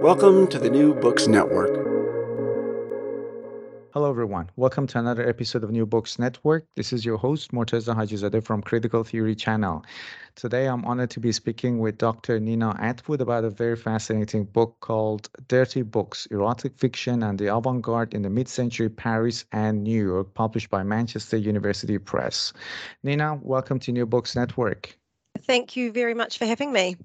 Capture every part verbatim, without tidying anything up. Welcome to the New Books Network. Hello, everyone. Welcome to another episode of New Books Network. This is your host, Morteza Hajizadeh from Critical Theory Channel. Today, I'm honored to be speaking with Doctor Nina Attwood about a very fascinating book called Dirty Books, Erotic Fiction and the Avant-Garde in the Mid-Century Paris and New York, published by Manchester University Press. Nina, welcome to New Books Network. Thank you very much for having me.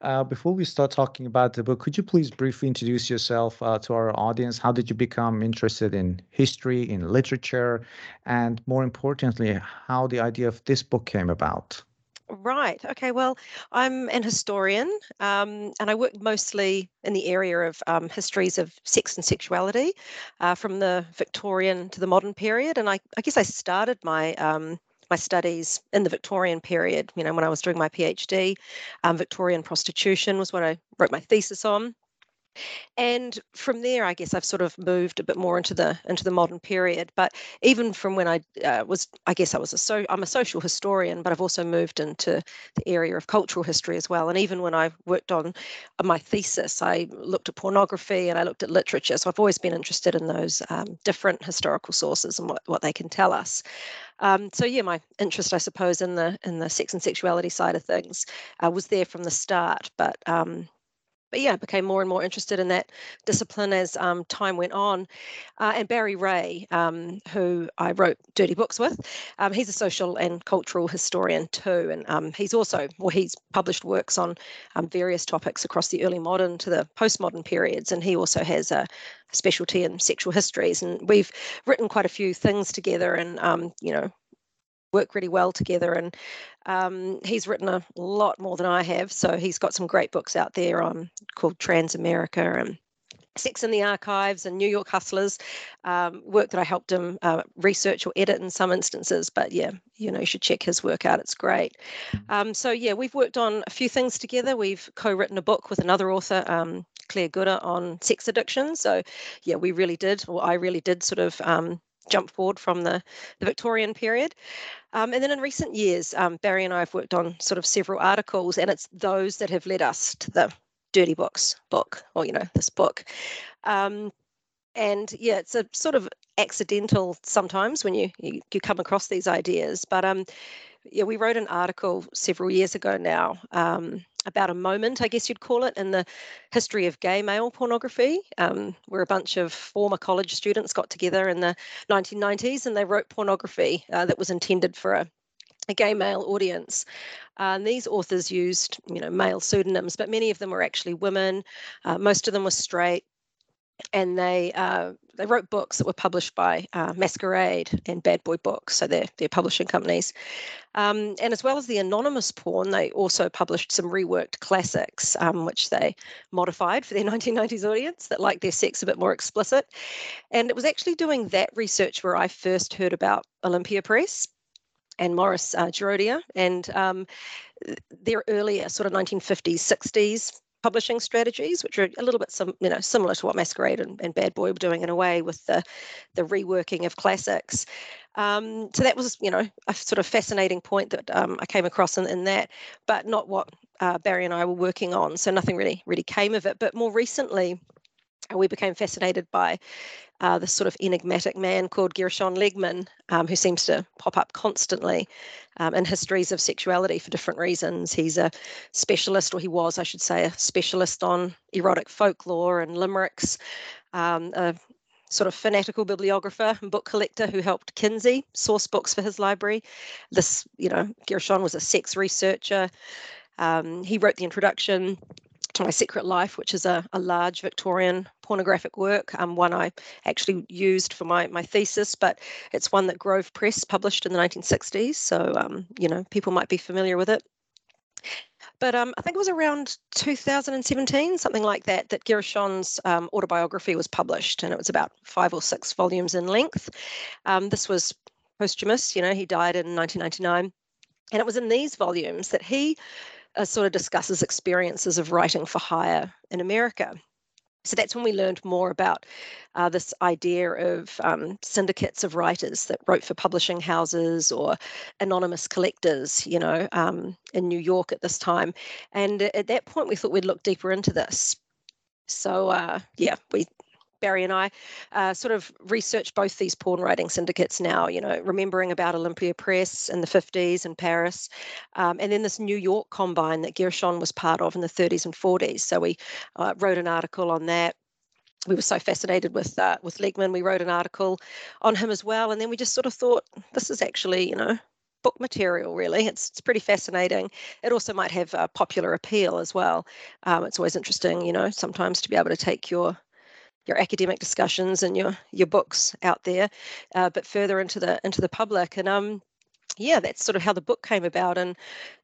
Uh, before we start talking about the book, could you please briefly introduce yourself uh, to our audience? How did you become interested in history, in literature, and more importantly, how the idea of this book came about? Right. Okay. Well, I'm an historian, um, and I work mostly in the area of um, histories of sex and sexuality uh, from the Victorian to the modern period. And I, I guess I started my um, my studies in the Victorian period. You know, when I was doing my PhD, um, Victorian prostitution was what I wrote my thesis on. And from there, I guess I've sort of moved a bit more into the into the modern period. But even from when I uh, was, I guess I was a so I'm a social historian, but I've also moved into the area of cultural history as well. And even when I worked on my thesis, I looked at pornography and I looked at literature. So I've always been interested in those um, different historical sources and what, what they can tell us. Um, so yeah, my interest, I suppose, in the in the sex and sexuality side of things uh, was there from the start. But um, but yeah, I became more and more interested in that discipline as um, time went on. Uh, and Barry Reay, um, who I wrote Dirty Books with, um, he's a social and cultural historian too, and um, he's also well, he's published works on um, various topics across the early modern to the postmodern periods, and he also has a specialty in sexual histories, and we've written quite a few things together and, um, you know, work really well together. And um, he's written a lot more than I have. So he's got some great books out there on called Transamerica and Sex in the Archives and New York Hustlers, um, work that I helped him uh, research or edit in some instances. But yeah, you know, you should check his work out. It's great. Um, so yeah, we've worked on a few things together. We've co-written a book with another author, um, Claire Gooder, on sex addiction. So yeah, we really did, or I really did sort of um, jump forward from the, the Victorian period. Um, and then in recent years, um, Barry and I have worked on sort of several articles, and it's those that have led us to the Dirty Books book, or, you know, this book. Um, and yeah, it's a sort of accidental sometimes when you, you, you come across these ideas. But um, yeah, we wrote an article several years ago now, um, about a moment, I guess you'd call it, in the history of gay male pornography, um, where a bunch of former college students got together in the nineteen nineties and they wrote pornography uh, that was intended for a, a gay male audience. Uh, and these authors used, you know, male pseudonyms, but many of them were actually women. Uh, most of them were straight. And they uh, they wrote books that were published by uh, Masquerade and Bad Boy Books, so they're, they're publishing companies. Um, and as well as the anonymous porn, they also published some reworked classics, um, which they modified for their nineteen nineties audience that liked their sex a bit more explicit. And it was actually doing that research where I first heard about Olympia Press and Maurice uh, Girodias and um, their earlier sort of nineteen fifties, sixties publishing strategies, which are a little bit some, you know, similar to what Masquerade and, and Bad Boy were doing in a way with the, the reworking of classics. Um, so that was, you know, a sort of fascinating point that um, I came across in, in that, but not what uh, Barry and I were working on. So nothing really, really came of it. But more recently, we became fascinated by uh, this sort of enigmatic man called Gershon Legman, um, who seems to pop up constantly um, in histories of sexuality for different reasons. He's a specialist, or he was, I should say, a specialist on erotic folklore and limericks, um, a sort of fanatical bibliographer and book collector who helped Kinsey source books for his library. This, you know, Gershon was a sex researcher. Um, he wrote the introduction to My Secret Life, which is a, a large Victorian pornographic work, um, one I actually used for my, my thesis, but it's one that Grove Press published in the nineteen sixties. So, um, you know, people might be familiar with it. But um, I think it was around two thousand seventeen, something like that, that Gershon's um, autobiography was published, and it was about five or six volumes in length. Um, this was posthumous, you know, he died in nineteen ninety-nine. And it was in these volumes that he Uh, sort of discusses experiences of writing for hire in America. So that's when we learned more about uh, this idea of um, syndicates of writers that wrote for publishing houses or anonymous collectors, you know, um, in New York at this time. And at that point, we thought we'd look deeper into this. So, uh, yeah, we... Barry and I uh, sort of researched both these porn writing syndicates now, you know, remembering about Olympia Press in the fifties in Paris, um, and then this New York combine that Gershon was part of in the thirties and forties. So we uh, wrote an article on that. We were so fascinated with uh, with Legman, we wrote an article on him as well. And then we just sort of thought, this is actually, you know, book material, really. It's, it's pretty fascinating. It also might have uh, popular appeal as well. Um, it's always interesting, you know, sometimes to be able to take your your academic discussions and your your books out there, uh, but further into the into the public. And um, yeah, that's sort of how the book came about. And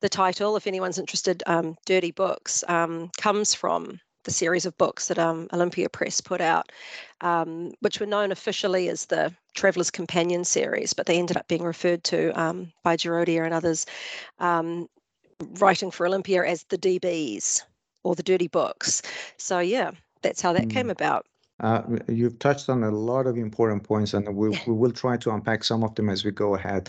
the title, if anyone's interested, um, Dirty Books, um, comes from the series of books that um, Olympia Press put out, um, which were known officially as the Traveler's Companion series, but they ended up being referred to um, by Girodias and others um, writing for Olympia as the D Bs or the Dirty Books. So yeah, that's how that mm. came about. Uh, you've touched on a lot of important points, and we, we will try to unpack some of them as we go ahead.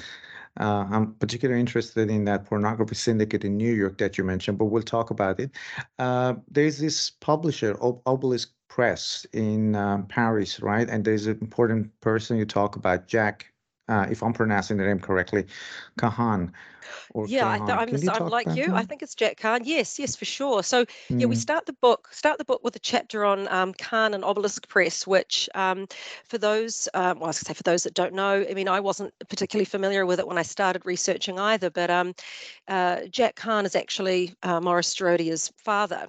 Uh, I'm particularly interested in that pornography syndicate in New York that you mentioned, but we'll talk about it. Uh, there's this publisher, Ob- Obelisk Press in um, Paris, right? And there's an important person you talk about, Jack, uh, if I'm pronouncing the name correctly, Kahane. Or yeah, I th- I'm, you I'm like you. Time? I think it's Jack Kahane. Yes, yes, for sure. So mm. yeah, we start the book start the book with a chapter on um, Kahane and Obelisk Press, which um, for those, um, well, I was going to say for those that don't know, I mean, I wasn't particularly familiar with it when I started researching either. But um, uh, Jack Kahane is actually uh, Maurice Girodias' father.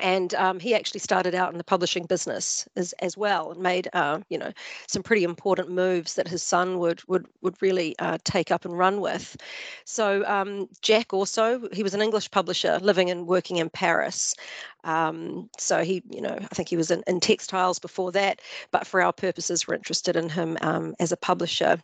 And um, he actually started out in the publishing business as, as well, and made, uh, you know, some pretty important moves that his son would would would really uh, take up and run with. So um, Jack also, he was an English publisher living and working in Paris. Um, so he, you know, I think he was in, in textiles before that, but for our purposes, we're interested in him um, as a publisher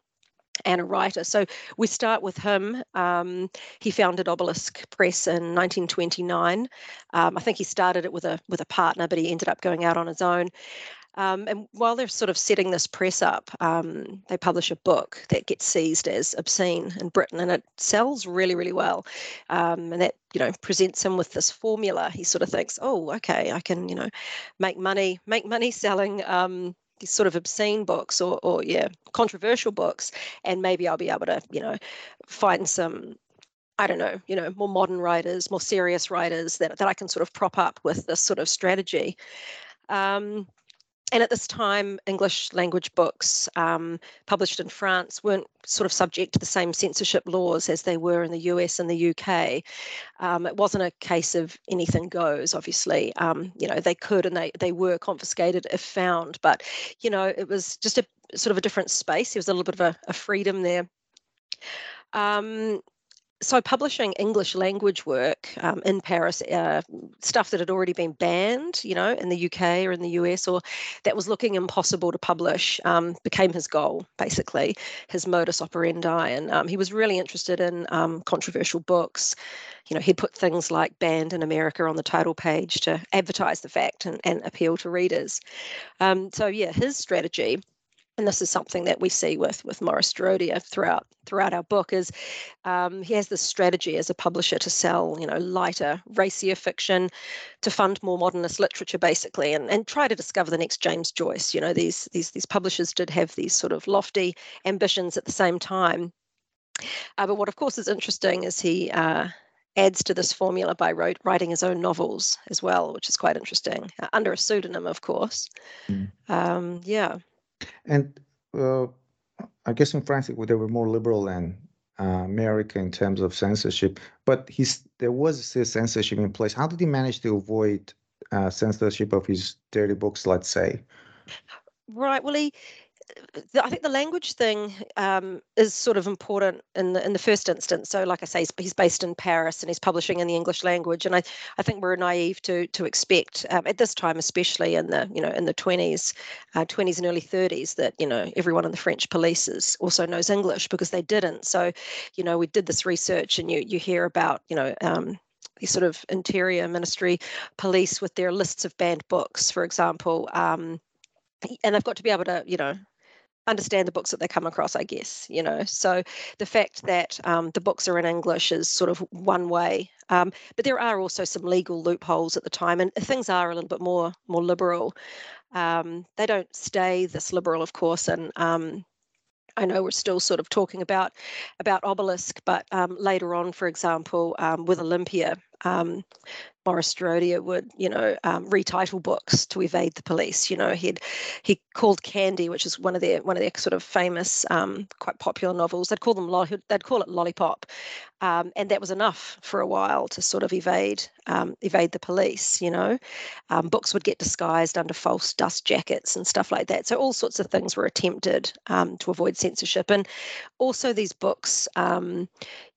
and a writer. So we start with him. Um, he founded Obelisk Press in nineteen twenty-nine. Um, I think he started it with a with a partner, but he ended up going out on his own. Um, and while they're sort of setting this press up, um, they publish a book that gets seized as obscene in Britain, and it sells really, really well. Um, and that, you know, presents him with this formula. He sort of thinks, oh, okay, I can, you know, make money, make money selling um these sort of obscene books or, or yeah, controversial books, and maybe I'll be able to, you know, find some, I don't know, you know, more modern writers, more serious writers that, that I can sort of prop up with this sort of strategy. Um, and at this time, English language books um, published in France weren't sort of subject to the same censorship laws as they were in the U S and the U K. Um, it wasn't a case of anything goes, obviously. Um, you know, they could and they, they were confiscated if found. But, you know, it was just a sort of a different space. There was a little bit of a, a freedom there. Um, so publishing English language work um, in Paris, uh, stuff that had already been banned, you know, in the U K or in the U S, or that was looking impossible to publish, um, became his goal, basically, his modus operandi. And um, he was really interested in um, controversial books. You know, he'd put things like banned in America on the title page to advertise the fact and, and appeal to readers. Um, so, yeah, his strategy, and this is something that we see with with Maurice Girodias throughout throughout our book, is um, he has this strategy as a publisher to sell, you know, lighter, racier fiction, to fund more modernist literature, basically, and, and try to discover the next James Joyce. You know, these these these publishers did have these sort of lofty ambitions at the same time. Uh, but what, of course, is interesting is he uh, adds to this formula by wrote, writing his own novels as well, which is quite interesting, uh, under a pseudonym, of course. Mm. Um, yeah. And uh, I guess in France, they were more liberal than uh, America in terms of censorship. But he's, there was still censorship in place. How did he manage to avoid uh, censorship of his dirty books, let's say? Right. Well, he, I think the language thing um, is sort of important in the in the first instance. So, like I say, he's, he's based in Paris and he's publishing in the English language. And I, I think we're naive to to expect um, at this time, especially in the you know in the twenties, uh, twenties and early thirties, that you know everyone in the French police is also knows English, because they didn't. So, you know, we did this research, and you you hear about you know. Um, the sort of interior ministry police with their lists of banned books, for example. Um, and they've got to be able to, you know, understand the books that they come across, I guess, you know. So the fact that um, the books are in English is sort of one way. Um, but there are also some legal loopholes at the time, and things are a little bit more more liberal. Um, they don't stay this liberal, of course, and um, I know we're still sort of talking about about Obelisk, but um, later on, for example, um, with Olympia, um, Maurice Girodias would, you know, um, retitle books to evade the police. You know, he'd he called Candy, which is one of their one of their sort of famous, um, quite popular novels. They'd call them lo- they'd call it Lollipop, um, and that was enough for a while to sort of evade um, evade the police. You know, um, books would get disguised under false dust jackets and stuff like that. So all sorts of things were attempted um, to avoid censorship, and also these books, um,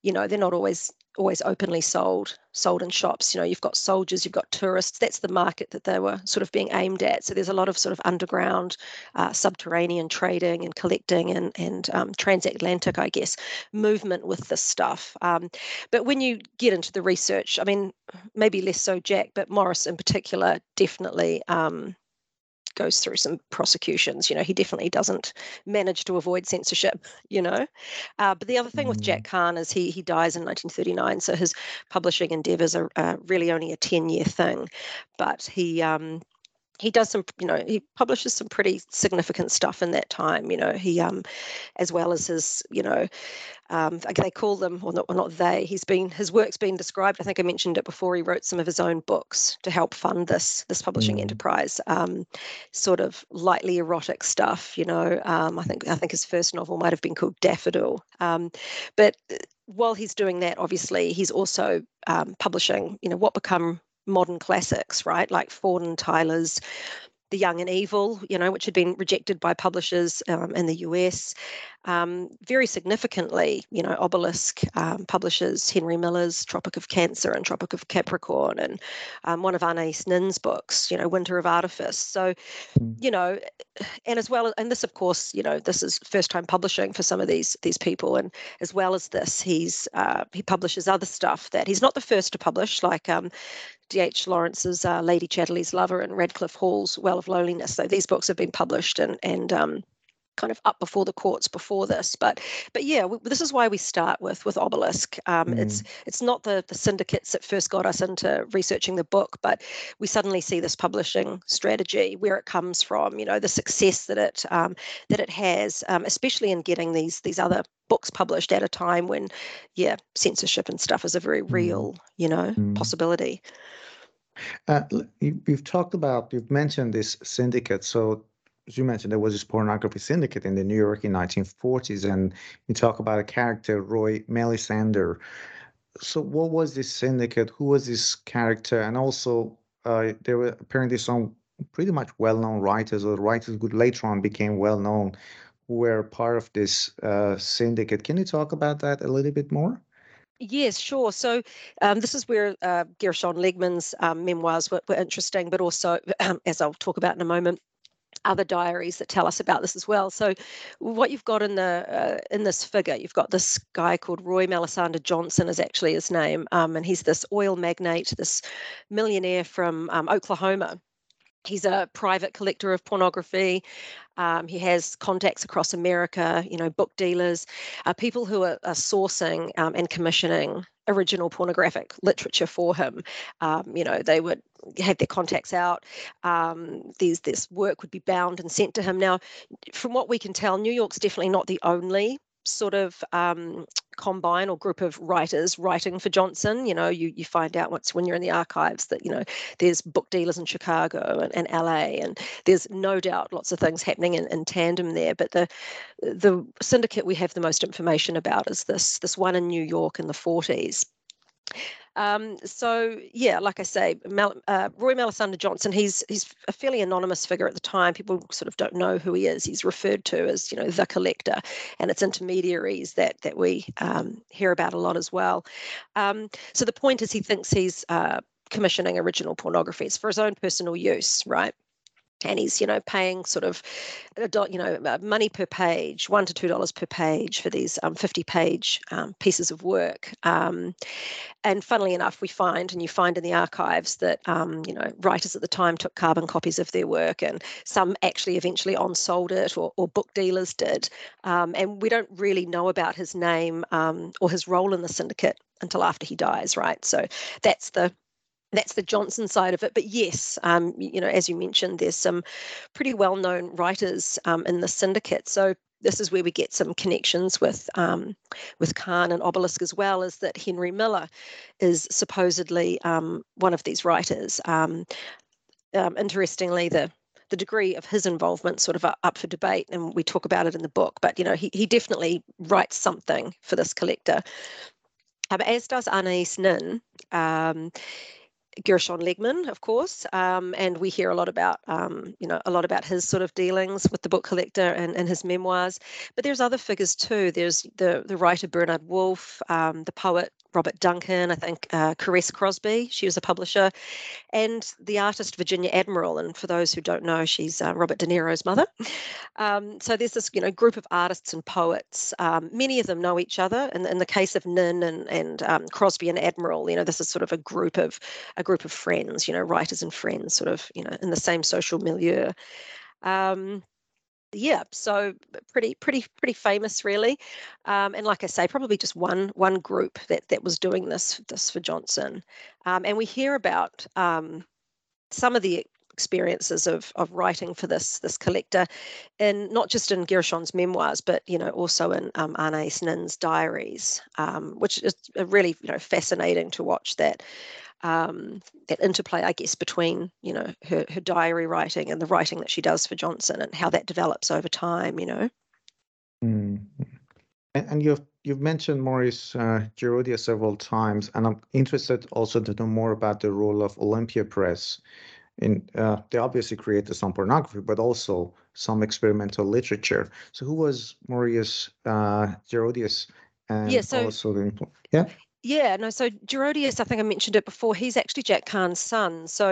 you know, they're not always. always openly sold, sold in shops. You know, you've got soldiers, you've got tourists. That's the market that they were sort of being aimed at. So there's a lot of sort of underground, uh, subterranean trading and collecting and, and um, transatlantic, I guess, movement with this stuff. Um, but when you get into the research, I mean, maybe less so Jack, but Maurice in particular definitely um, goes through some prosecutions. You know, he definitely doesn't manage to avoid censorship, you know. Uh, but the other thing mm. with Jack Kahane is he he dies in nineteen thirty-nine, so his publishing endeavours are uh, really only a ten-year thing. But he um, he does some, you know, he publishes some pretty significant stuff in that time, you know. He, um, as well as his, you know, um, they call them, or not, or not they, he's been, his work's been described, I think I mentioned it before, he wrote some of his own books to help fund this this publishing mm. enterprise, um, sort of lightly erotic stuff, you know. Um, I think I think his first novel might have been called Daffodil. Um, but while he's doing that, obviously, he's also um, publishing, you know, what become modern classics, right, like Ford and Tyler's The Young and Evil, you know, which had been rejected by publishers um, in the U S. Um, very significantly, you know, Obelisk um, publishes Henry Miller's Tropic of Cancer and Tropic of Capricorn, and um, one of Anaïs Nin's books, you know, Winter of Artifice. So, you know, and as well, and this, of course, you know, this is first-time publishing for some of these these people, and as well as this, he's uh, he publishes other stuff that he's not the first to publish, like um, D H Lawrence's uh, Lady Chatterley's Lover and Radcliffe Hall's Well of Loneliness. So these books have been published and and um, kind of up before the courts before this. But but yeah, we, this is why we start with with Obelisk. Um, mm. It's it's not the, the syndicates that first got us into researching the book, but we suddenly see this publishing strategy, where it comes from, you know, the success that it um, that it has, um, especially in getting these these other books published at a time when, yeah, censorship and stuff is a very real, you know, mm. possibility. Uh, you, you've talked about, you've mentioned this syndicate. So as you mentioned, there was this pornography syndicate in the New York in nineteen forties, and you talk about a character, Roy Melisandre. So what was this syndicate? Who was this character? And also uh, there were apparently some pretty much well-known writers, or writers who later on became well-known, who were part of this uh, syndicate. Can you talk about that a little bit more? Yes, sure. So um, this is where uh, Gershon Legman's um, memoirs were, were interesting, but also, um, as I'll talk about in a moment, other diaries that tell us about this as well. So what you've got in the uh, in this figure, you've got this guy called Roy Melisandre Johnson is actually his name, um, and he's this oil magnate, this millionaire from um, Oklahoma. He's a private collector of pornography. Um, he has contacts across America, you know, book dealers, uh, people who are, are sourcing um, and commissioning original pornographic literature for him. Um, you know, they would have their contacts out. Um, these, this work would be bound and sent to him. Now, from what we can tell, New York's definitely not the only sort of um, combine or group of writers writing for Johnson. You know, you you find out once when you're in the archives that, you know, there's book dealers in Chicago and, and L A, and there's no doubt lots of things happening in, in tandem there. But the the syndicate we have the most information about is this this one in New York in the forties. Um, so, yeah, like I say, Mal, uh, Roy Melisandre Johnson, he's he's a fairly anonymous figure at the time. People sort of don't know who he is. He's referred to as, you know, the collector, and it's intermediaries that that we um, hear about a lot as well. Um, so the point is he thinks he's uh, commissioning original pornographies for his own personal use, right? and he's, you know, paying sort of, you know, money per page, one to two dollars per page for these um, fifty-page um, pieces of work. Um, and funnily enough, we find, and you find in the archives, that um, you know, writers at the time took carbon copies of their work, and some actually eventually on-sold it, or, or book dealers did. Um, and we don't really know about his name um, or his role in the syndicate until after he dies, right? So that's the That's the Johnson side of it. But yes, um, you know, as you mentioned, there's some pretty well-known writers um, in the syndicate. So this is where we get some connections with um, with Kahane and Obelisk as well, is that Henry Miller is supposedly um, one of these writers. Um, um, interestingly, the the degree of his involvement sort of up for debate, and we talk about it in the book. But, you know, he, he definitely writes something for this collector, um, as does Anaïs Nin. Um, Gershon Legman, of course, um, and we hear a lot about, um, you know, a lot about his sort of dealings with the book collector and, and his memoirs. But there's other figures too. There's the the writer Bernard Wolfe, um, the poet Robert Duncan, I think uh, Caresse Crosby, she was a publisher, and the artist Virginia Admiral. And for those who don't know, she's uh, Robert De Niro's mother. Um, so there's this, you know, group of artists and poets. Um, many of them know each other. And in, in the case of Nin and, and um, Crosby and Admiral, you know, this is sort of a group of a group of friends, you know, writers and friends, sort of, you know, in the same social milieu. Um, Yeah, so pretty, pretty, pretty famous, really, um, and like I say, probably just one one group that that was doing this this for Johnson, um, and we hear about um, some of the experiences of of writing for this this collector, and not just in Gershon's memoirs, but, you know, also in um, Anaïs Nin's diaries, um, which is really, you know, fascinating to watch that. Um, that interplay, I guess, between, you know, her, her diary writing and the writing that she does for Johnson, and how that develops over time, you know. Mm. And, and you've you've mentioned Maurice uh, Girodias several times, and I'm interested also to know more about the role of Olympia Press. In uh, they obviously created some pornography, but also some experimental literature. So who was Maurice uh, Girodias? And yeah, so, also the yeah. Yeah, no, so Girodias, I think I mentioned it before, he's actually Jack Kahane's son. So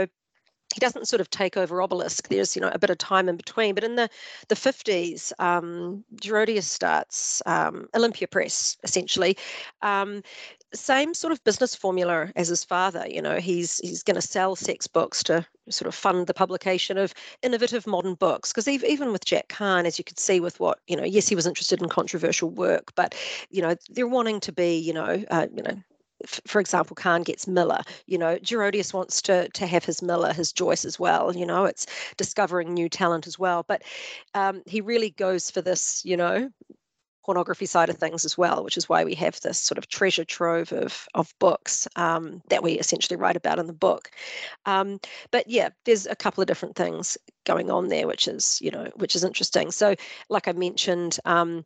he doesn't sort of take over Obelisk. There's, you know, a bit of time in between. But in the, the fifties, um, Girodias starts um, Olympia Press, essentially. Um, same sort of business formula as his father. You know, he's he's going to sell sex books to sort of fund the publication of innovative modern books. Because even with Jack Kahane, as you could see with what, you know, yes, he was interested in controversial work, but, you know, they're wanting to be, you know, uh, you know, for example, Kahane gets Miller. You know, Girodias wants to to have his Miller, his Joyce as well. You know, it's discovering new talent as well. But um, he really goes for this, you know, pornography side of things as well, which is why we have this sort of treasure trove of of books um, that we essentially write about in the book. Um, but yeah, there's a couple of different things going on there, which is, you know, which is interesting. So, like I mentioned, um,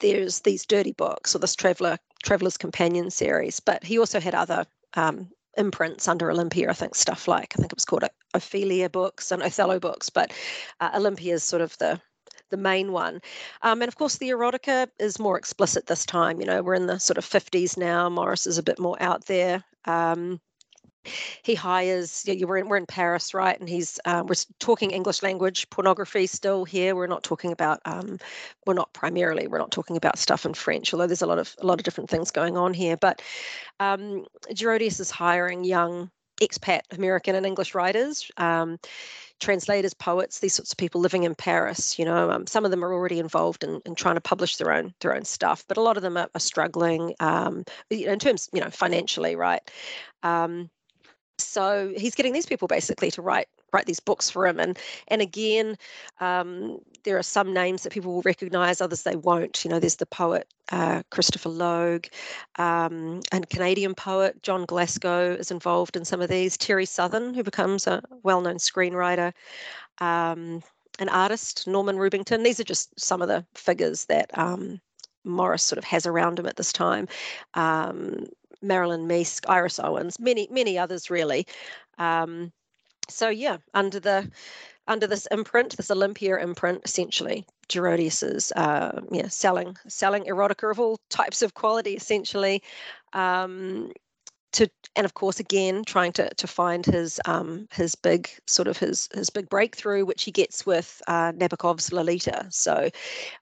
there's these dirty books, or this Traveler Traveler's Companion series, but he also had other um, imprints under Olympia. I think stuff like I think it was called Ophelia Books and Othello Books, but uh, Olympia is sort of the the main one. Um, and of course, the erotica is more explicit this time. You know, we're in the sort of fifties now. Maurice is a bit more out there. Um, he hires, you know, we're in, we're in Paris, right? And he's, uh, we're talking English language pornography still here. We're not talking about, um, we're not primarily, we're not talking about stuff in French, although there's a lot of, a lot of different things going on here. But um, Girodias is hiring young expat American and English writers, um, translators, poets, these sorts of people living in Paris. You know, um, some of them are already involved in, in trying to publish their own their own stuff, but a lot of them are, are struggling um, in terms, you know, financially, right? Um, so he's getting these people basically to write write these books for him, and and again, um, there are some names that people will recognise, others they won't. You know, there's the poet uh, Christopher Logue, um, and Canadian poet John Glasgow is involved in some of these. Terry Southern, who becomes a well-known screenwriter, um, an artist, Norman Rubington. These are just some of the figures that um, Maurice sort of has around him at this time. Um, Marilyn Meask, Iris Owens, many many others really. Um, So yeah, under the under this imprint, this Olympia imprint, essentially, Girodias is uh, yeah selling selling erotica of all types of quality, essentially, um, to, and of course, again, trying to to find his um, his big sort of his his big breakthrough, which he gets with uh, Nabokov's Lolita. So,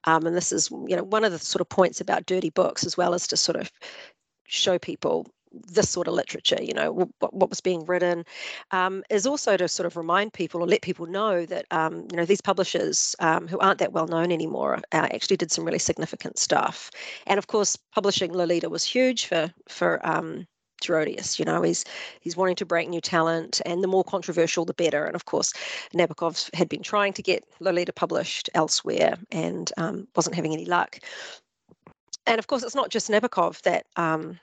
um, and this is, you know, one of the sort of points about dirty books, as well as to sort of show people this sort of literature, you know, what, what was being written, um, is also to sort of remind people or let people know that, um, you know, these publishers um, who aren't that well known anymore uh, actually did some really significant stuff. And of course, publishing Lolita was huge for for um, Girodias. You know, he's he's wanting to break new talent, and the more controversial, the better. And of course, Nabokov had been trying to get Lolita published elsewhere and um, wasn't having any luck. And of course, it's not just Nabokov that Um,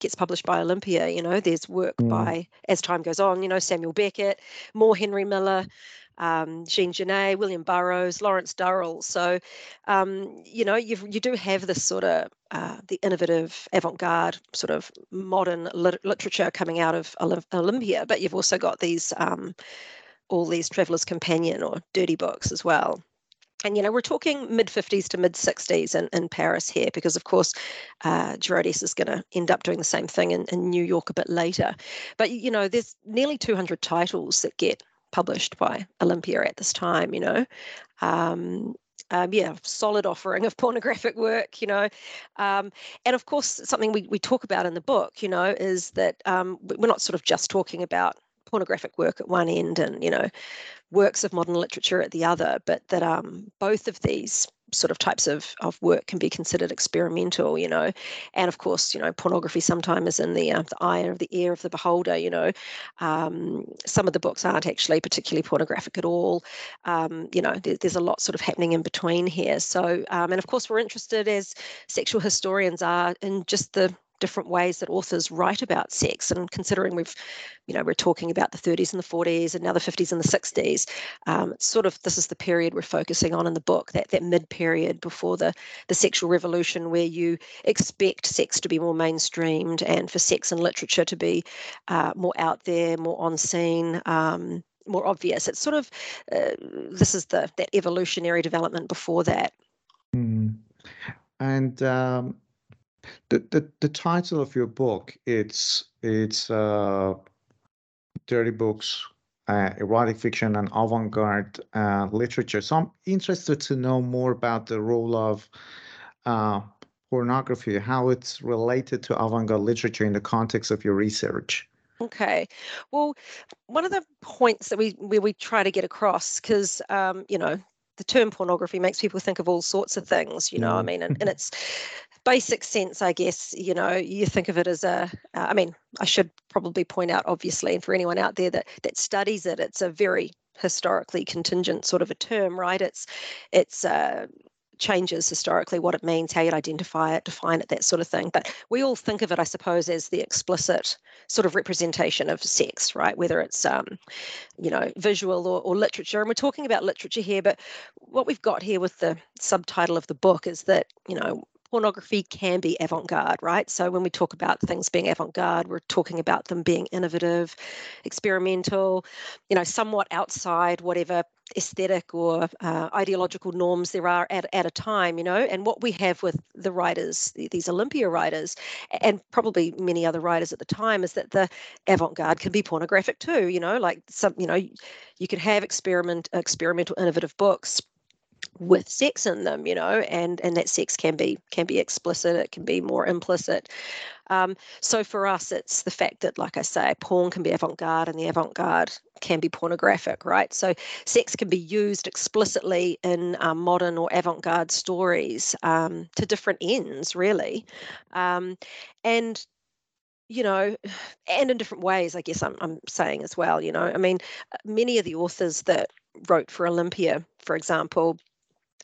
gets published by Olympia. You know, there's work mm. by, as time goes on, you know, Samuel Beckett, more Henry Miller, um, Jean Genet, William Burroughs, Lawrence Durrell. So, um, you know, you you do have this sort of, uh, the innovative, avant-garde, sort of modern lit- literature coming out of Olympia, but you've also got these, um, all these Traveler's Companion or dirty books as well. And, you know, we're talking mid-fifties to mid-sixties in, in Paris here, because, of course, uh, Girodias is going to end up doing the same thing in, in New York a bit later. But, you know, there's nearly two hundred titles that get published by Olympia at this time, you know. Um, um, yeah, solid offering of pornographic work, you know. Um, and, of course, something we, we talk about in the book, you know, is that um, we're not sort of just talking about pornographic work at one end and, you know, works of modern literature at the other, but that um, both of these sort of types of, of work can be considered experimental, you know. And of course, you know, pornography sometimes is in the, uh, the eye of the ear of the beholder, you know. Um, some of the books aren't actually particularly pornographic at all. Um, you know, there, there's a lot sort of happening in between here. So, um, and of course, we're interested, as sexual historians are, in just the different ways that authors write about sex, and considering we've, you know, we're talking about the thirties and the forties and now the fifties and the sixties, um, sort of this is the period we're focusing on in the book, that that mid-period before the, the sexual revolution, where you expect sex to be more mainstreamed and for sex and literature to be uh, more out there, more on scene, um, more obvious. It's sort of, uh, this is the that evolutionary development before that. Mm. And um... The, the the title of your book, it's it's uh, dirty books, uh, erotic fiction, and avant-garde uh, literature. So I'm interested to know more about the role of uh, pornography, how it's related to avant-garde literature in the context of your research. Okay, well, one of the points that we where we try to get across, because um, you know, the term pornography makes people think of all sorts of things. You know, I mean, and, and it's basic sense, I guess, you know, you think of it as a, uh, I mean, I should probably point out, obviously, and for anyone out there that that studies it, it's a very historically contingent sort of a term, right? It's, it's uh, changes historically what it means, how you'd identify it, define it, that sort of thing. But we all think of it, I suppose, as the explicit sort of representation of sex, right? Whether it's, um, you know, visual or, or literature. And we're talking about literature here, but what we've got here with the subtitle of the book is that, you know, pornography can be avant-garde, right? So when we talk about things being avant-garde, we're talking about them being innovative, experimental, you know, somewhat outside whatever aesthetic or uh, ideological norms there are at, at a time, you know. And what we have with the writers, these Olympia writers, and probably many other writers at the time, is that the avant-garde can be pornographic too, you know, like some, you know, you can have experiment, experimental, innovative books with sex in them, you know, and and that sex can be can be explicit, it can be more implicit. Um, so for us, it's the fact that, like I say, porn can be avant-garde and the avant-garde can be pornographic, right? So sex can be used explicitly in uh, modern or avant-garde stories um, to different ends, really. Um, and you know, and in different ways, I guess I'm, I'm saying as well, you know, I mean, many of the authors that wrote for Olympia, for example,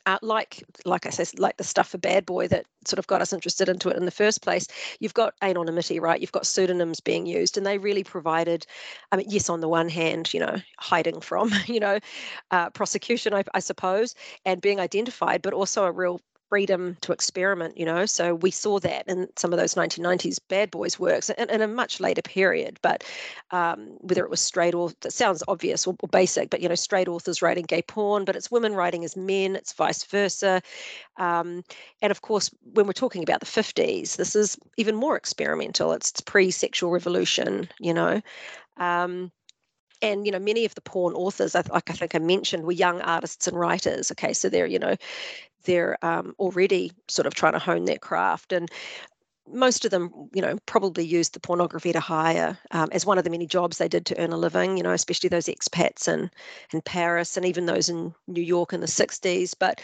Uh, like, like I say, like the stuff for Bad Boy that sort of got us interested into it in the first place, you've got anonymity, right? You've got pseudonyms being used, and they really provided, I mean, yes, on the one hand, you know, hiding from, you know, uh, prosecution, I, I suppose, and being identified, but also a real freedom to experiment, you know. So we saw that in some of those nineteen nineties Bad Boys works in, in a much later period. But um, whether it was straight authors, that sounds obvious or, or basic, but, you know, straight authors writing gay porn, but it's women writing as men, it's vice versa. Um, and of course, when we're talking about the fifties, this is even more experimental. It's, it's pre-sexual revolution, you know. Um, And, you know, many of the porn authors, like I think I mentioned, were young artists and writers. Okay, so they're, you know, they're um, already sort of trying to hone their craft. And most of them, you know, probably used the pornography to hire um, as one of the many jobs they did to earn a living, you know, especially those expats in, in Paris and even those in New York in the sixties. But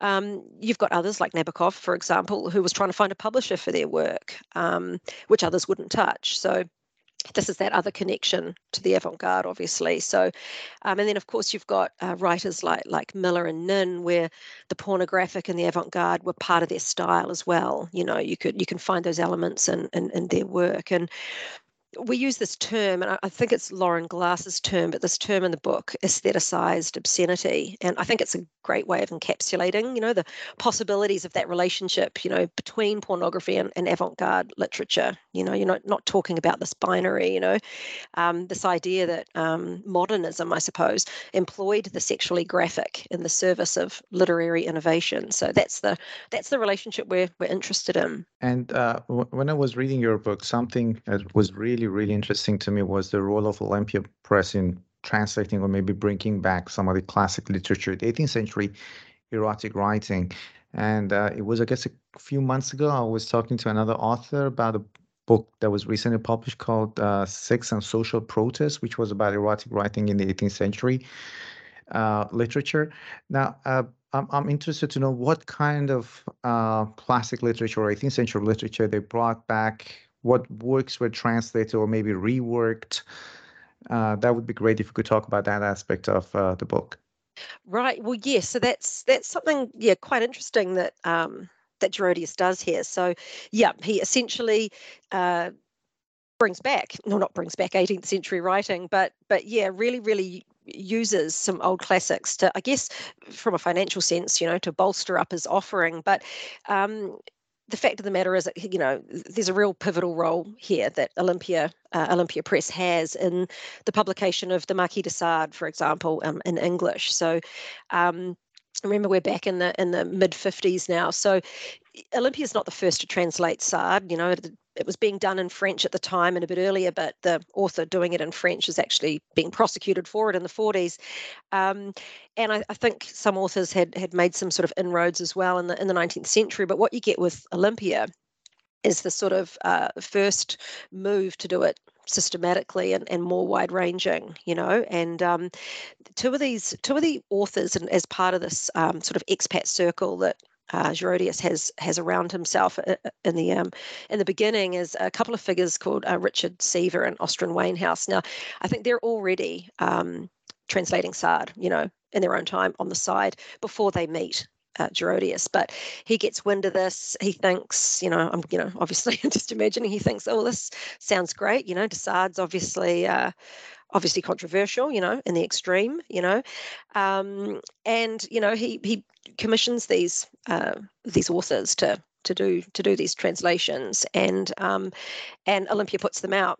um, you've got others like Nabokov, for example, who was trying to find a publisher for their work, um, which others wouldn't touch. So this is that other connection to the avant-garde, obviously. So, um, and then, of course, you've got uh, writers like like Miller and Nin, where the pornographic and the avant-garde were part of their style as well. You know, you could you can find those elements in, in, in their work. And we use this term, and I think it's Lauren Glass's term, but this term in the book, aestheticized obscenity. And I think it's a great way of encapsulating, you know, the possibilities of that relationship, you know, between pornography and, and avant-garde literature. You know, you're not, not talking about this binary, you know, um, this idea that um, modernism, I suppose, employed the sexually graphic in the service of literary innovation. So that's the that's the relationship we're, we're interested in. And uh, w- when I was reading your book, something that was really really interesting to me was the role of Olympia Press in translating or maybe bringing back some of the classic literature, the eighteenth century erotic writing. And uh, it was, I guess, a few months ago, I was talking to another author about a book that was recently published called uh, Sex and Social Protest, which was about erotic writing in the eighteenth century uh, literature. Now, uh, I'm, I'm interested to know what kind of uh, classic literature or eighteenth century literature they brought back. What works were translated or maybe reworked? Uh, that would be great if you could talk about that aspect of uh, the book. Right. Well, yes. Yeah, so that's that's something, yeah, quite interesting that um, that Girodias does here. So, yeah, he essentially uh, brings back, no, not brings back eighteenth century writing, but but yeah, really, really uses some old classics to, I guess, from a financial sense, you know, to bolster up his offering, but. Um, The fact of the matter is that, you know, there's a real pivotal role here that Olympia uh, Olympia Press has in the publication of the Marquis de Sade, for example, um, in English. So um, remember, we're back in the in the mid-fifties now. So Olympia's not the first to translate Sade. You know, it, it was being done in French at the time and a bit earlier, but the author doing it in French is actually being prosecuted for it in the forties. Um, And I, I think some authors had had made some sort of inroads as well in the in the nineteenth century. But what you get with Olympia is the sort of uh, first move to do it systematically and, and more wide ranging, you know. And um, two of these two of the authors, and as part of this um, sort of expat circle that uh, Girodias has has around himself in the um, in the beginning, is a couple of figures called uh, Richard Seaver and Austen Wainhouse. Now, I think they're already um, translating Sade, you know, in their own time on the side before they meet uh, Girodias. But he gets wind of this. He thinks, you know, I'm, you know, obviously I'm just imagining, he thinks, oh, well, this sounds great. You know, de Sade's obviously, uh, obviously controversial, you know, in the extreme, you know. Um, and, you know, he, he commissions these, uh, these authors to, to do, to do these translations, and, um, and Olympia puts them out.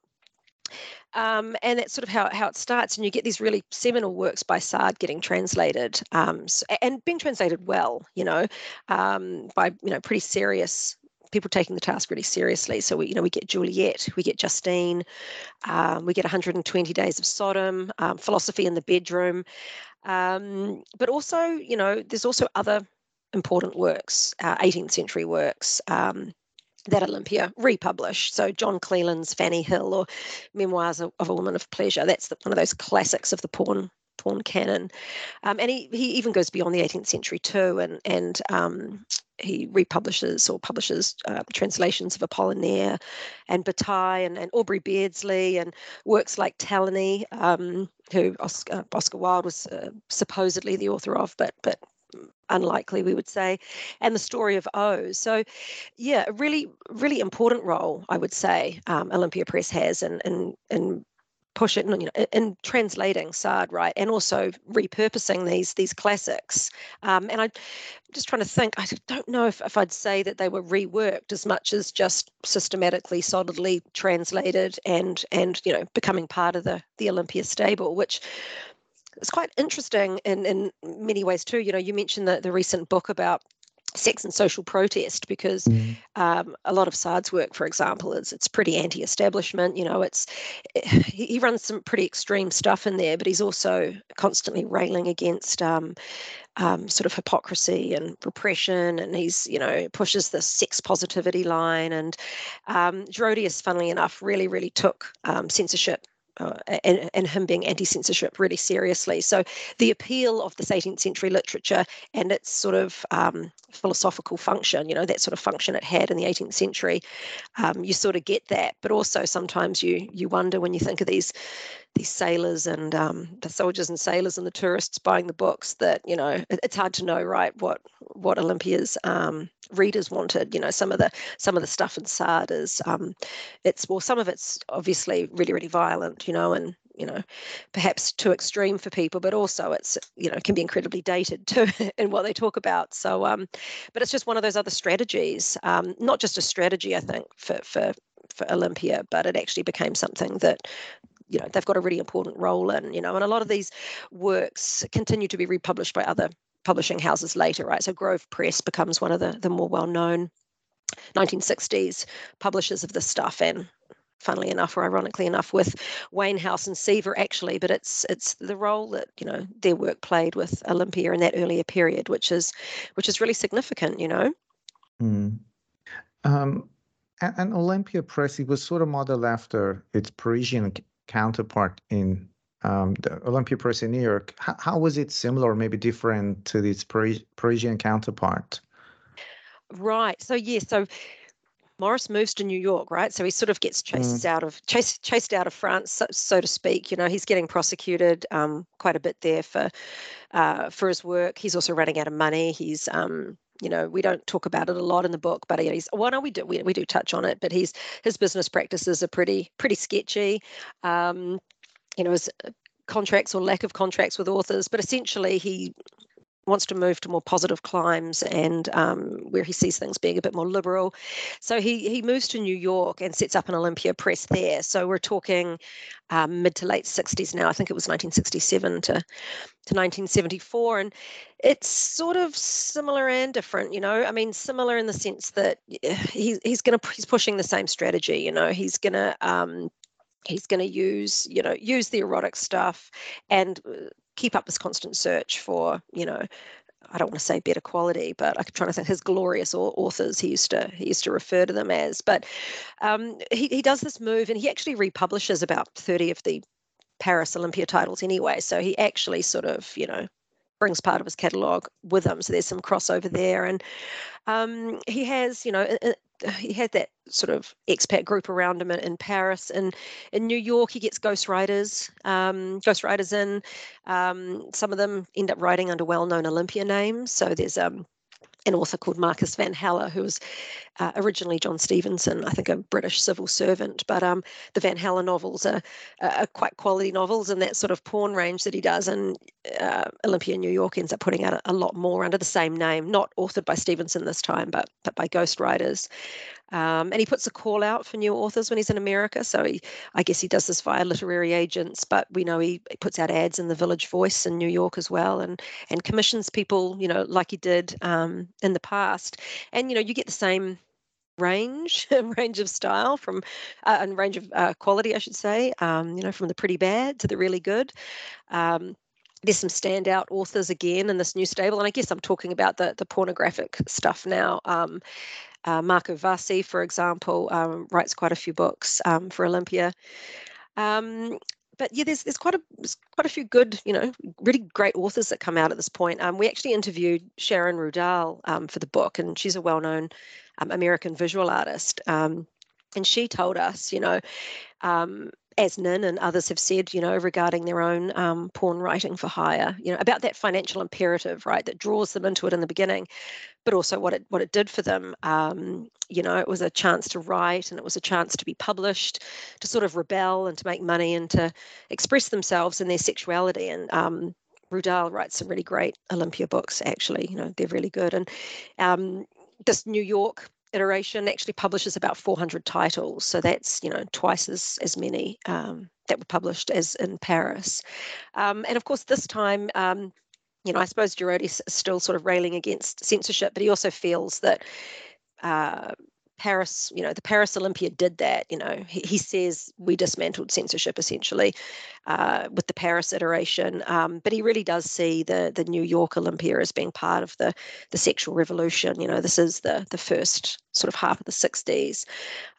Um, and that's sort of how, how it starts. And you get these really seminal works by Sade getting translated um, so, and being translated well, you know, um, by, you know, pretty serious people taking the task really seriously. So, we, you know, we get Juliet, we get Justine, um, we get one hundred twenty Days of Sodom, um, Philosophy in the Bedroom. Um, but also, you know, there's also other important works, uh, eighteenth century works, um that Olympia republished. So John Cleland's Fanny Hill, or Memoirs of a Woman of Pleasure. That's the, one of those classics of the porn porn canon. Um, and he he even goes beyond the eighteenth century too, and and um, he republishes or publishes uh, translations of Apollinaire and Bataille and, and Aubrey Beardsley, and works like Talony, um, who Oscar, Oscar Wilde was uh, supposedly the author of, but but. unlikely, we would say, and The Story of O. So, yeah, a really, really important role, I would say, um, Olympia Press has in, in, in push it, you know, in, in translating Sade, right, and also repurposing these these classics. Um, and I, I'm just trying to think, I don't know if, if I'd say that they were reworked as much as just systematically, solidly translated and, and you know, becoming part of the, the Olympia stable, which is quite interesting in, in many ways too. You know, you mentioned the, the recent book about sex and social protest, because mm. um, a lot of Sade's work, for example, is it's pretty anti-establishment. You know, it's it, he runs some pretty extreme stuff in there, but he's also constantly railing against um, um, sort of hypocrisy and repression, and he's, you know, pushes the sex positivity line. And um, Girodias, funnily enough, really, really took um, censorship Uh, and, and him being anti-censorship really seriously. So the appeal of this eighteenth century literature and its sort of um, philosophical function, you know, that sort of function it had in the eighteenth century, um, you sort of get that. But also sometimes you you wonder when you think of these these sailors and um, the soldiers and sailors and the tourists buying the books that, you know, it, it's hard to know, right, what what Olympia's um, readers wanted. You know, some of the some of the stuff in Sade is um, it's well, some of it's obviously really, really violent, you know, and you know, perhaps too extreme for people, but also it's, you know, can be incredibly dated too in what they talk about. So, um, but it's just one of those other strategies, um, not just a strategy, I think, for for for Olympia, but it actually became something that, you know, they've got a really important role in, you know, and a lot of these works continue to be republished by other publishing houses later, right? So Grove Press becomes one of the, the more well-known nineteen sixties publishers of this stuff, and funnily enough, or ironically enough, with Wainhouse and Seaver actually, but it's it's the role that, you know, their work played with Olympia in that earlier period, which is which is really significant, you know. Mm. Um, and, and Olympia Press, it was sort of modeled after its Parisian counterpart in um, the Olympia Press in New York. How, how was it similar, or maybe different to its Paris, Parisian counterpart? Right. So yeah. So Maurice moves to New York, right? So he sort of gets chased mm. out of chased chased out of France, so, so to speak. You know, he's getting prosecuted um, quite a bit there for uh, for his work. He's also running out of money. He's um, you know, we don't talk about it a lot in the book, but he's, well, no, we do, we, we do touch on it, but he's, his business practices are pretty, pretty sketchy. Um, you know, his contracts or lack of contracts with authors, but essentially he wants to move to more positive climes and um, where he sees things being a bit more liberal. So he, he moves to New York and sets up an Olympia Press there. So we're talking um, mid to late sixties now. I think it was nineteen sixty-seven to, to nineteen seventy-four. And it's sort of similar and different, you know. I mean, similar in the sense that he, he's going to, he's pushing the same strategy, you know. He's going to, um, he's going to use, you know, use the erotic stuff and keep up this constant search for, you know, I don't want to say better quality, but I'm trying to think his glorious authors he used to he used to refer to them as. But um, he, he does this move, and he actually republishes about thirty of the Paris Olympia titles anyway. So he actually sort of, you know, brings part of his catalogue with him. So there's some crossover there. And um, he has, you know, a, he had that sort of expat group around him in, in Paris, and in New York he gets ghostwriters, um, ghostwriters in. Um, some of them end up writing under well-known Olympia names. So there's um, an author called Marcus Van Haller, who was uh, originally John Stevenson, I think a British civil servant. But um, the Van Haller novels are, are quite quality novels, and that sort of porn range that he does. And uh, Olympia New York ends up putting out a, a lot more under the same name, not authored by Stevenson this time, but but by ghostwriters. Um, and he puts a call out for new authors when he's in America. So he, I guess he does this via literary agents, but we know he, he puts out ads in the Village Voice in New York as well, and and commissions people, you know, like he did um, in the past. And, you know, you get the same range, range of style from, uh, and range of uh, quality, I should say, um, you know, from the pretty bad to the really good. Um, There's some standout authors again in this new stable, and I guess I'm talking about the, the pornographic stuff now. Um, uh, Marco Vasi, for example, um, writes quite a few books um, for Olympia. Um, but yeah, there's there's quite a there's quite a few good, you know, really great authors that come out at this point. Um, we actually interviewed Sharon Rudall um, for the book, and she's a well-known um, American visual artist, um, and she told us, you know. Um, as Nin and others have said, you know, regarding their own um, porn writing for hire, you know, about that financial imperative, right, that draws them into it in the beginning, but also what it what it did for them. Um, you know, it was a chance to write, and it was a chance to be published, to sort of rebel and to make money and to express themselves and their sexuality. And um, Rudall writes some really great Olympia books, actually. You know, they're really good. And um, this New York iteration actually publishes about four hundred titles, so that's, you know, twice as as many um, that were published as in Paris. Um, and of course, this time, um, you know, I suppose Girodias is still sort of railing against censorship, but he also feels that uh, Paris, you know, the Paris Olympia did that. You know, he, he says we dismantled censorship essentially uh, with the Paris iteration, um, but he really does see the the New York Olympia as being part of the the sexual revolution. You know, this is the the first sort of half of the sixties,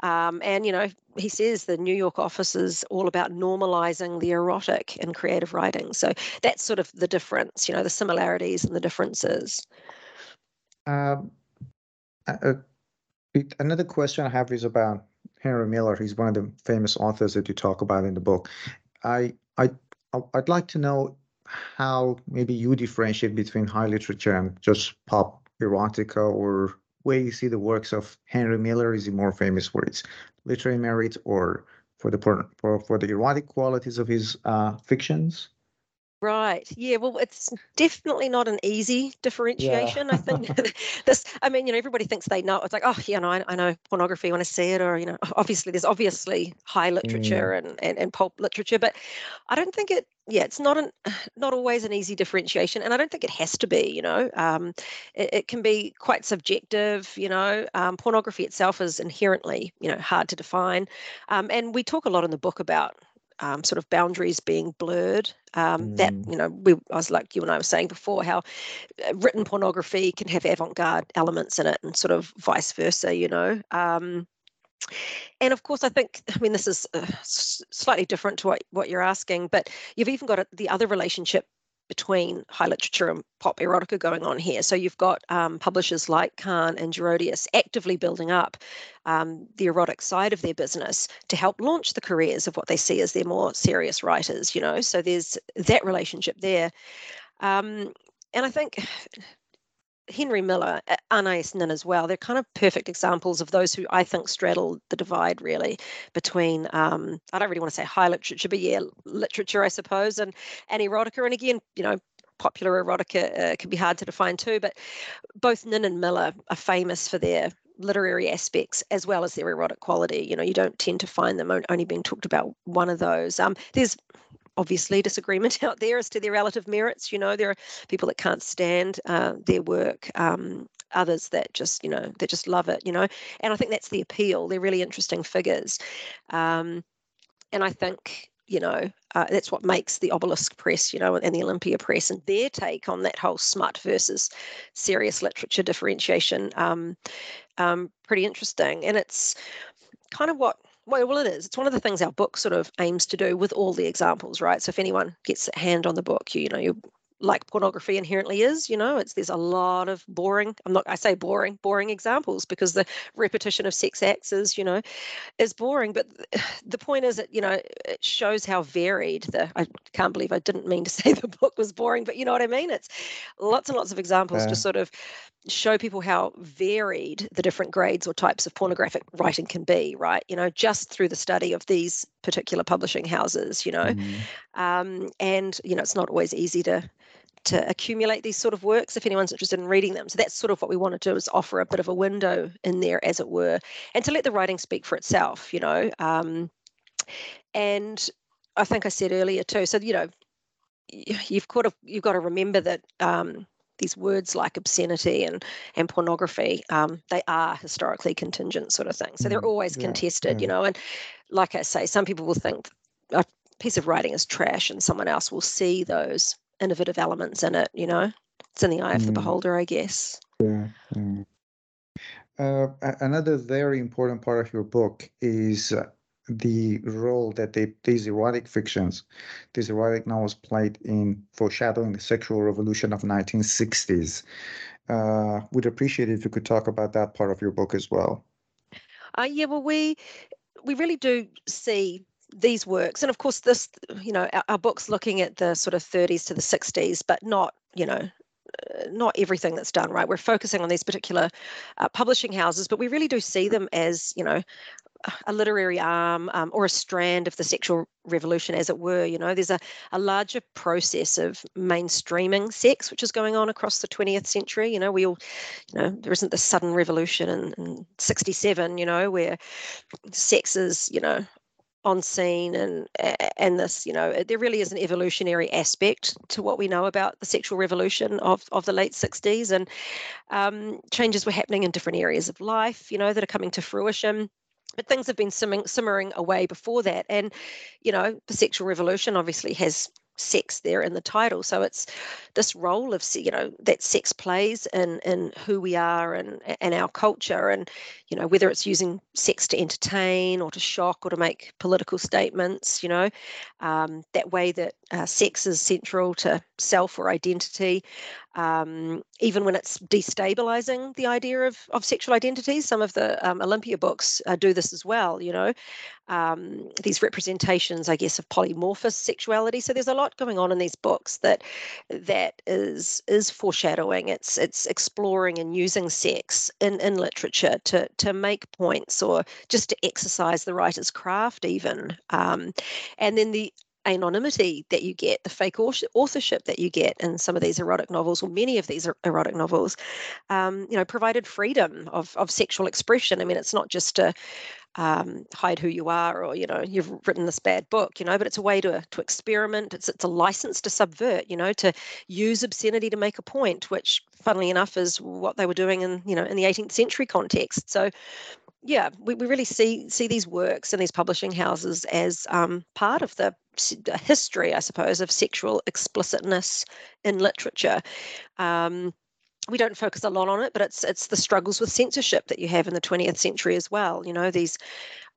um, and you know, he says the New York office is all about normalizing the erotic in creative writing. So that's sort of the difference. You know, the similarities and the differences. Um. Uh, Another question I have is about Henry Miller. He's one of the famous authors that you talk about in the book. I, I, I'd like to know how maybe you differentiate between high literature and just pop erotica, or where you see the works of Henry Miller. Is he more famous for its literary merit or for the for, for the erotic qualities of his uh, fictions? Right. Yeah. Well, it's definitely not an easy differentiation. Yeah. I think this, I mean, you know, everybody thinks they know. It's like, oh, yeah, no, I, I know pornography when I see it, or, you know, obviously there's obviously high literature mm. and, and, and pulp literature, but I don't think it, yeah, it's not an, not always an easy differentiation. And I don't think it has to be, you know, um, it, it can be quite subjective, you know, um, pornography itself is inherently, you know, hard to define. Um, and we talk a lot in the book about Um, sort of boundaries being blurred. Um, mm. That, you know, we, I was like you and I were saying before, how written pornography can have avant-garde elements in it, and sort of vice versa, you know. Um, and of course, I think, I mean, this is uh, s- slightly different to what, what you're asking, but you've even got a, the other relationship between high literature and pop erotica going on here. So you've got um, publishers like Kahane and Girodias actively building up um, the erotic side of their business to help launch the careers of what they see as their more serious writers, you know. So there's that relationship there. Um, and I think Henry Miller, Anaïs Nin as well, they're kind of perfect examples of those who I think straddle the divide, really, between, um, I don't really want to say high literature, but yeah, literature, I suppose, and, and erotica. And again, you know, popular erotica uh, can be hard to define too, but both Nin and Miller are famous for their literary aspects as well as their erotic quality. You know, you don't tend to find them only being talked about one of those. Um, there's obviously disagreement out there as to their relative merits. You know, there are people that can't stand uh, their work, um, others that just, you know, that just love it, you know, and I think that's the appeal. They're really interesting figures. Um, and I think, you know, uh, that's what makes the Obelisk Press, you know, and the Olympia Press, and their take on that whole smut versus serious literature differentiation um, um, pretty interesting. And it's kind of what, well, it is. It's one of the things our book sort of aims to do with all the examples, right? So if anyone gets a hand on the book, you, you know, you like pornography inherently is, you know, it's there's a lot of boring, I'm not, I say boring, boring examples, because the repetition of sex acts is, you know, is boring. But the point is that, you know, it shows how varied the, I can't believe I didn't mean to say the book was boring, but you know what I mean? It's lots and lots of examples yeah. to sort of show people how varied the different grades or types of pornographic writing can be, right? You know, just through the study of these particular publishing houses, you know. Mm-hmm. Um, and, you know, it's not always easy to to accumulate these sort of works if anyone's interested in reading them. So that's sort of what we want to do, is offer a bit of a window in there, as it were, and to let the writing speak for itself, you know. Um, and I think I said earlier too, so, you know, you've got to, you've got to remember that um, these words like obscenity and, and pornography, um, they are historically contingent sort of things. So they're always yeah, contested, yeah. you know. And like I say, some people will think a piece of writing is trash and someone else will see those innovative elements in it, you know. It's in the eye of the mm. beholder, I guess. Yeah. yeah. Uh, another very important part of your book is uh, the role that they, these erotic fictions, these erotic novels played in foreshadowing the sexual revolution of nineteen sixties. Uh, we'd appreciate it if you could talk about that part of your book as well. Uh, yeah, well, we we really do see these works. And of course, this, you know, our, our book's looking at the sort of thirties to the sixties, but not, you know, not everything that's done, right? We're focusing on these particular uh, publishing houses, but we really do see them as, you know, a literary arm um, or a strand of the sexual revolution, as it were. You know, there's a, a larger process of mainstreaming sex, which is going on across the twentieth century. You know, we all, you know, there isn't this sudden revolution in, in sixty-seven, you know, where sex is, you know, on scene, and and this, you know, there really is an evolutionary aspect to what we know about the sexual revolution of, of the late sixties, and um, changes were happening in different areas of life, you know, that are coming to fruition. But things have been simmering, simmering away before that. And, you know, the sexual revolution obviously has sex there in the title. So it's this role of, you know, that sex plays in, in who we are and, and our culture. And, you know, whether it's using sex to entertain or to shock or to make political statements, you know, um, that way that uh, sex is central to self or identity. Um, even when it's destabilizing the idea of, of sexual identity, some of the um, Olympia books uh, do this as well, you know, um, these representations, I guess, of polymorphous sexuality. So there's a lot going on in these books that that is is foreshadowing. It's it's exploring and using sex in, in literature to, to make points or just to exercise the writer's craft even. Um, and then the anonymity that you get, the fake authorship that you get in some of these erotic novels, or many of these erotic novels, um, you know, provided freedom of, of sexual expression. I mean, it's not just to um, hide who you are, or, you know, you've written this bad book, you know, but it's a way to to experiment. It's it's a license to subvert, you know, to use obscenity to make a point, which, funnily enough, is what they were doing in, you know, in the eighteenth century context. So, yeah, we, we really see see these works and these publishing houses as um, part of the history, I suppose, of sexual explicitness in literature. Um, we don't focus a lot on it, but it's it's the struggles with censorship that you have in the twentieth century as well. You know, these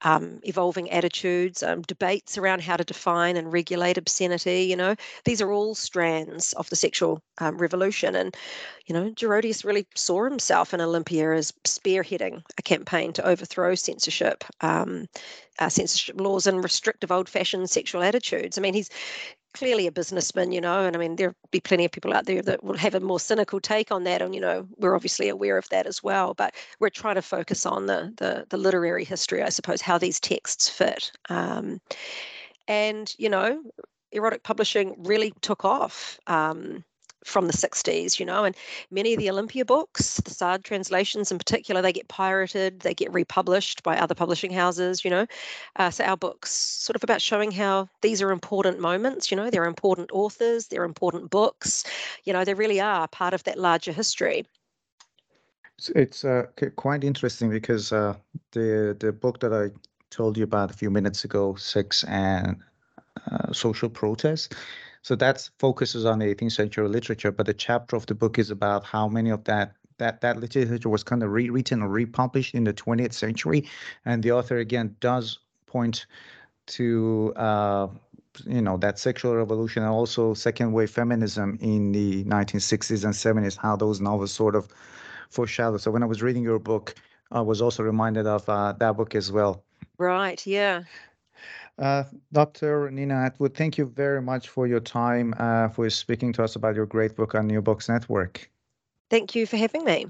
um, evolving attitudes, um, debates around how to define and regulate obscenity. You know, these are all strands of the sexual um, revolution. And, you know, Girodias really saw himself in Olympia as spearheading a campaign to overthrow censorship, um, uh, censorship laws and restrictive old-fashioned sexual attitudes. I mean, he's clearly a businessman, you know, and I mean, there'll be plenty of people out there that will have a more cynical take on that. And, you know, we're obviously aware of that as well, but we're trying to focus on the the, the literary history, I suppose, how these texts fit. Um, and, you know, erotic publishing really took off um, from the sixties, you know, and many of the Olympia books, the Sade translations in particular, they get pirated, they get republished by other publishing houses, you know. Uh, so our book's sort of about showing how these are important moments, you know, they're important authors, they're important books, you know, they really are part of that larger history. It's, it's uh, quite interesting because uh, the, the book that I told you about a few minutes ago, Sex and uh, Social Protest, so that focuses on eighteenth century literature, but the chapter of the book is about how many of that that that literature was kind of rewritten or republished in the twentieth century, and the author again does point to uh, you know, that sexual revolution and also second wave feminism in the nineteen sixties and seventies, how those novels sort of foreshadow. So when I was reading your book, I was also reminded of uh, that book as well. Right. Yeah. Uh, Doctor Nina Attwood, thank you very much for your time, uh, for speaking to us about your great book on New Books Network. Thank you for having me.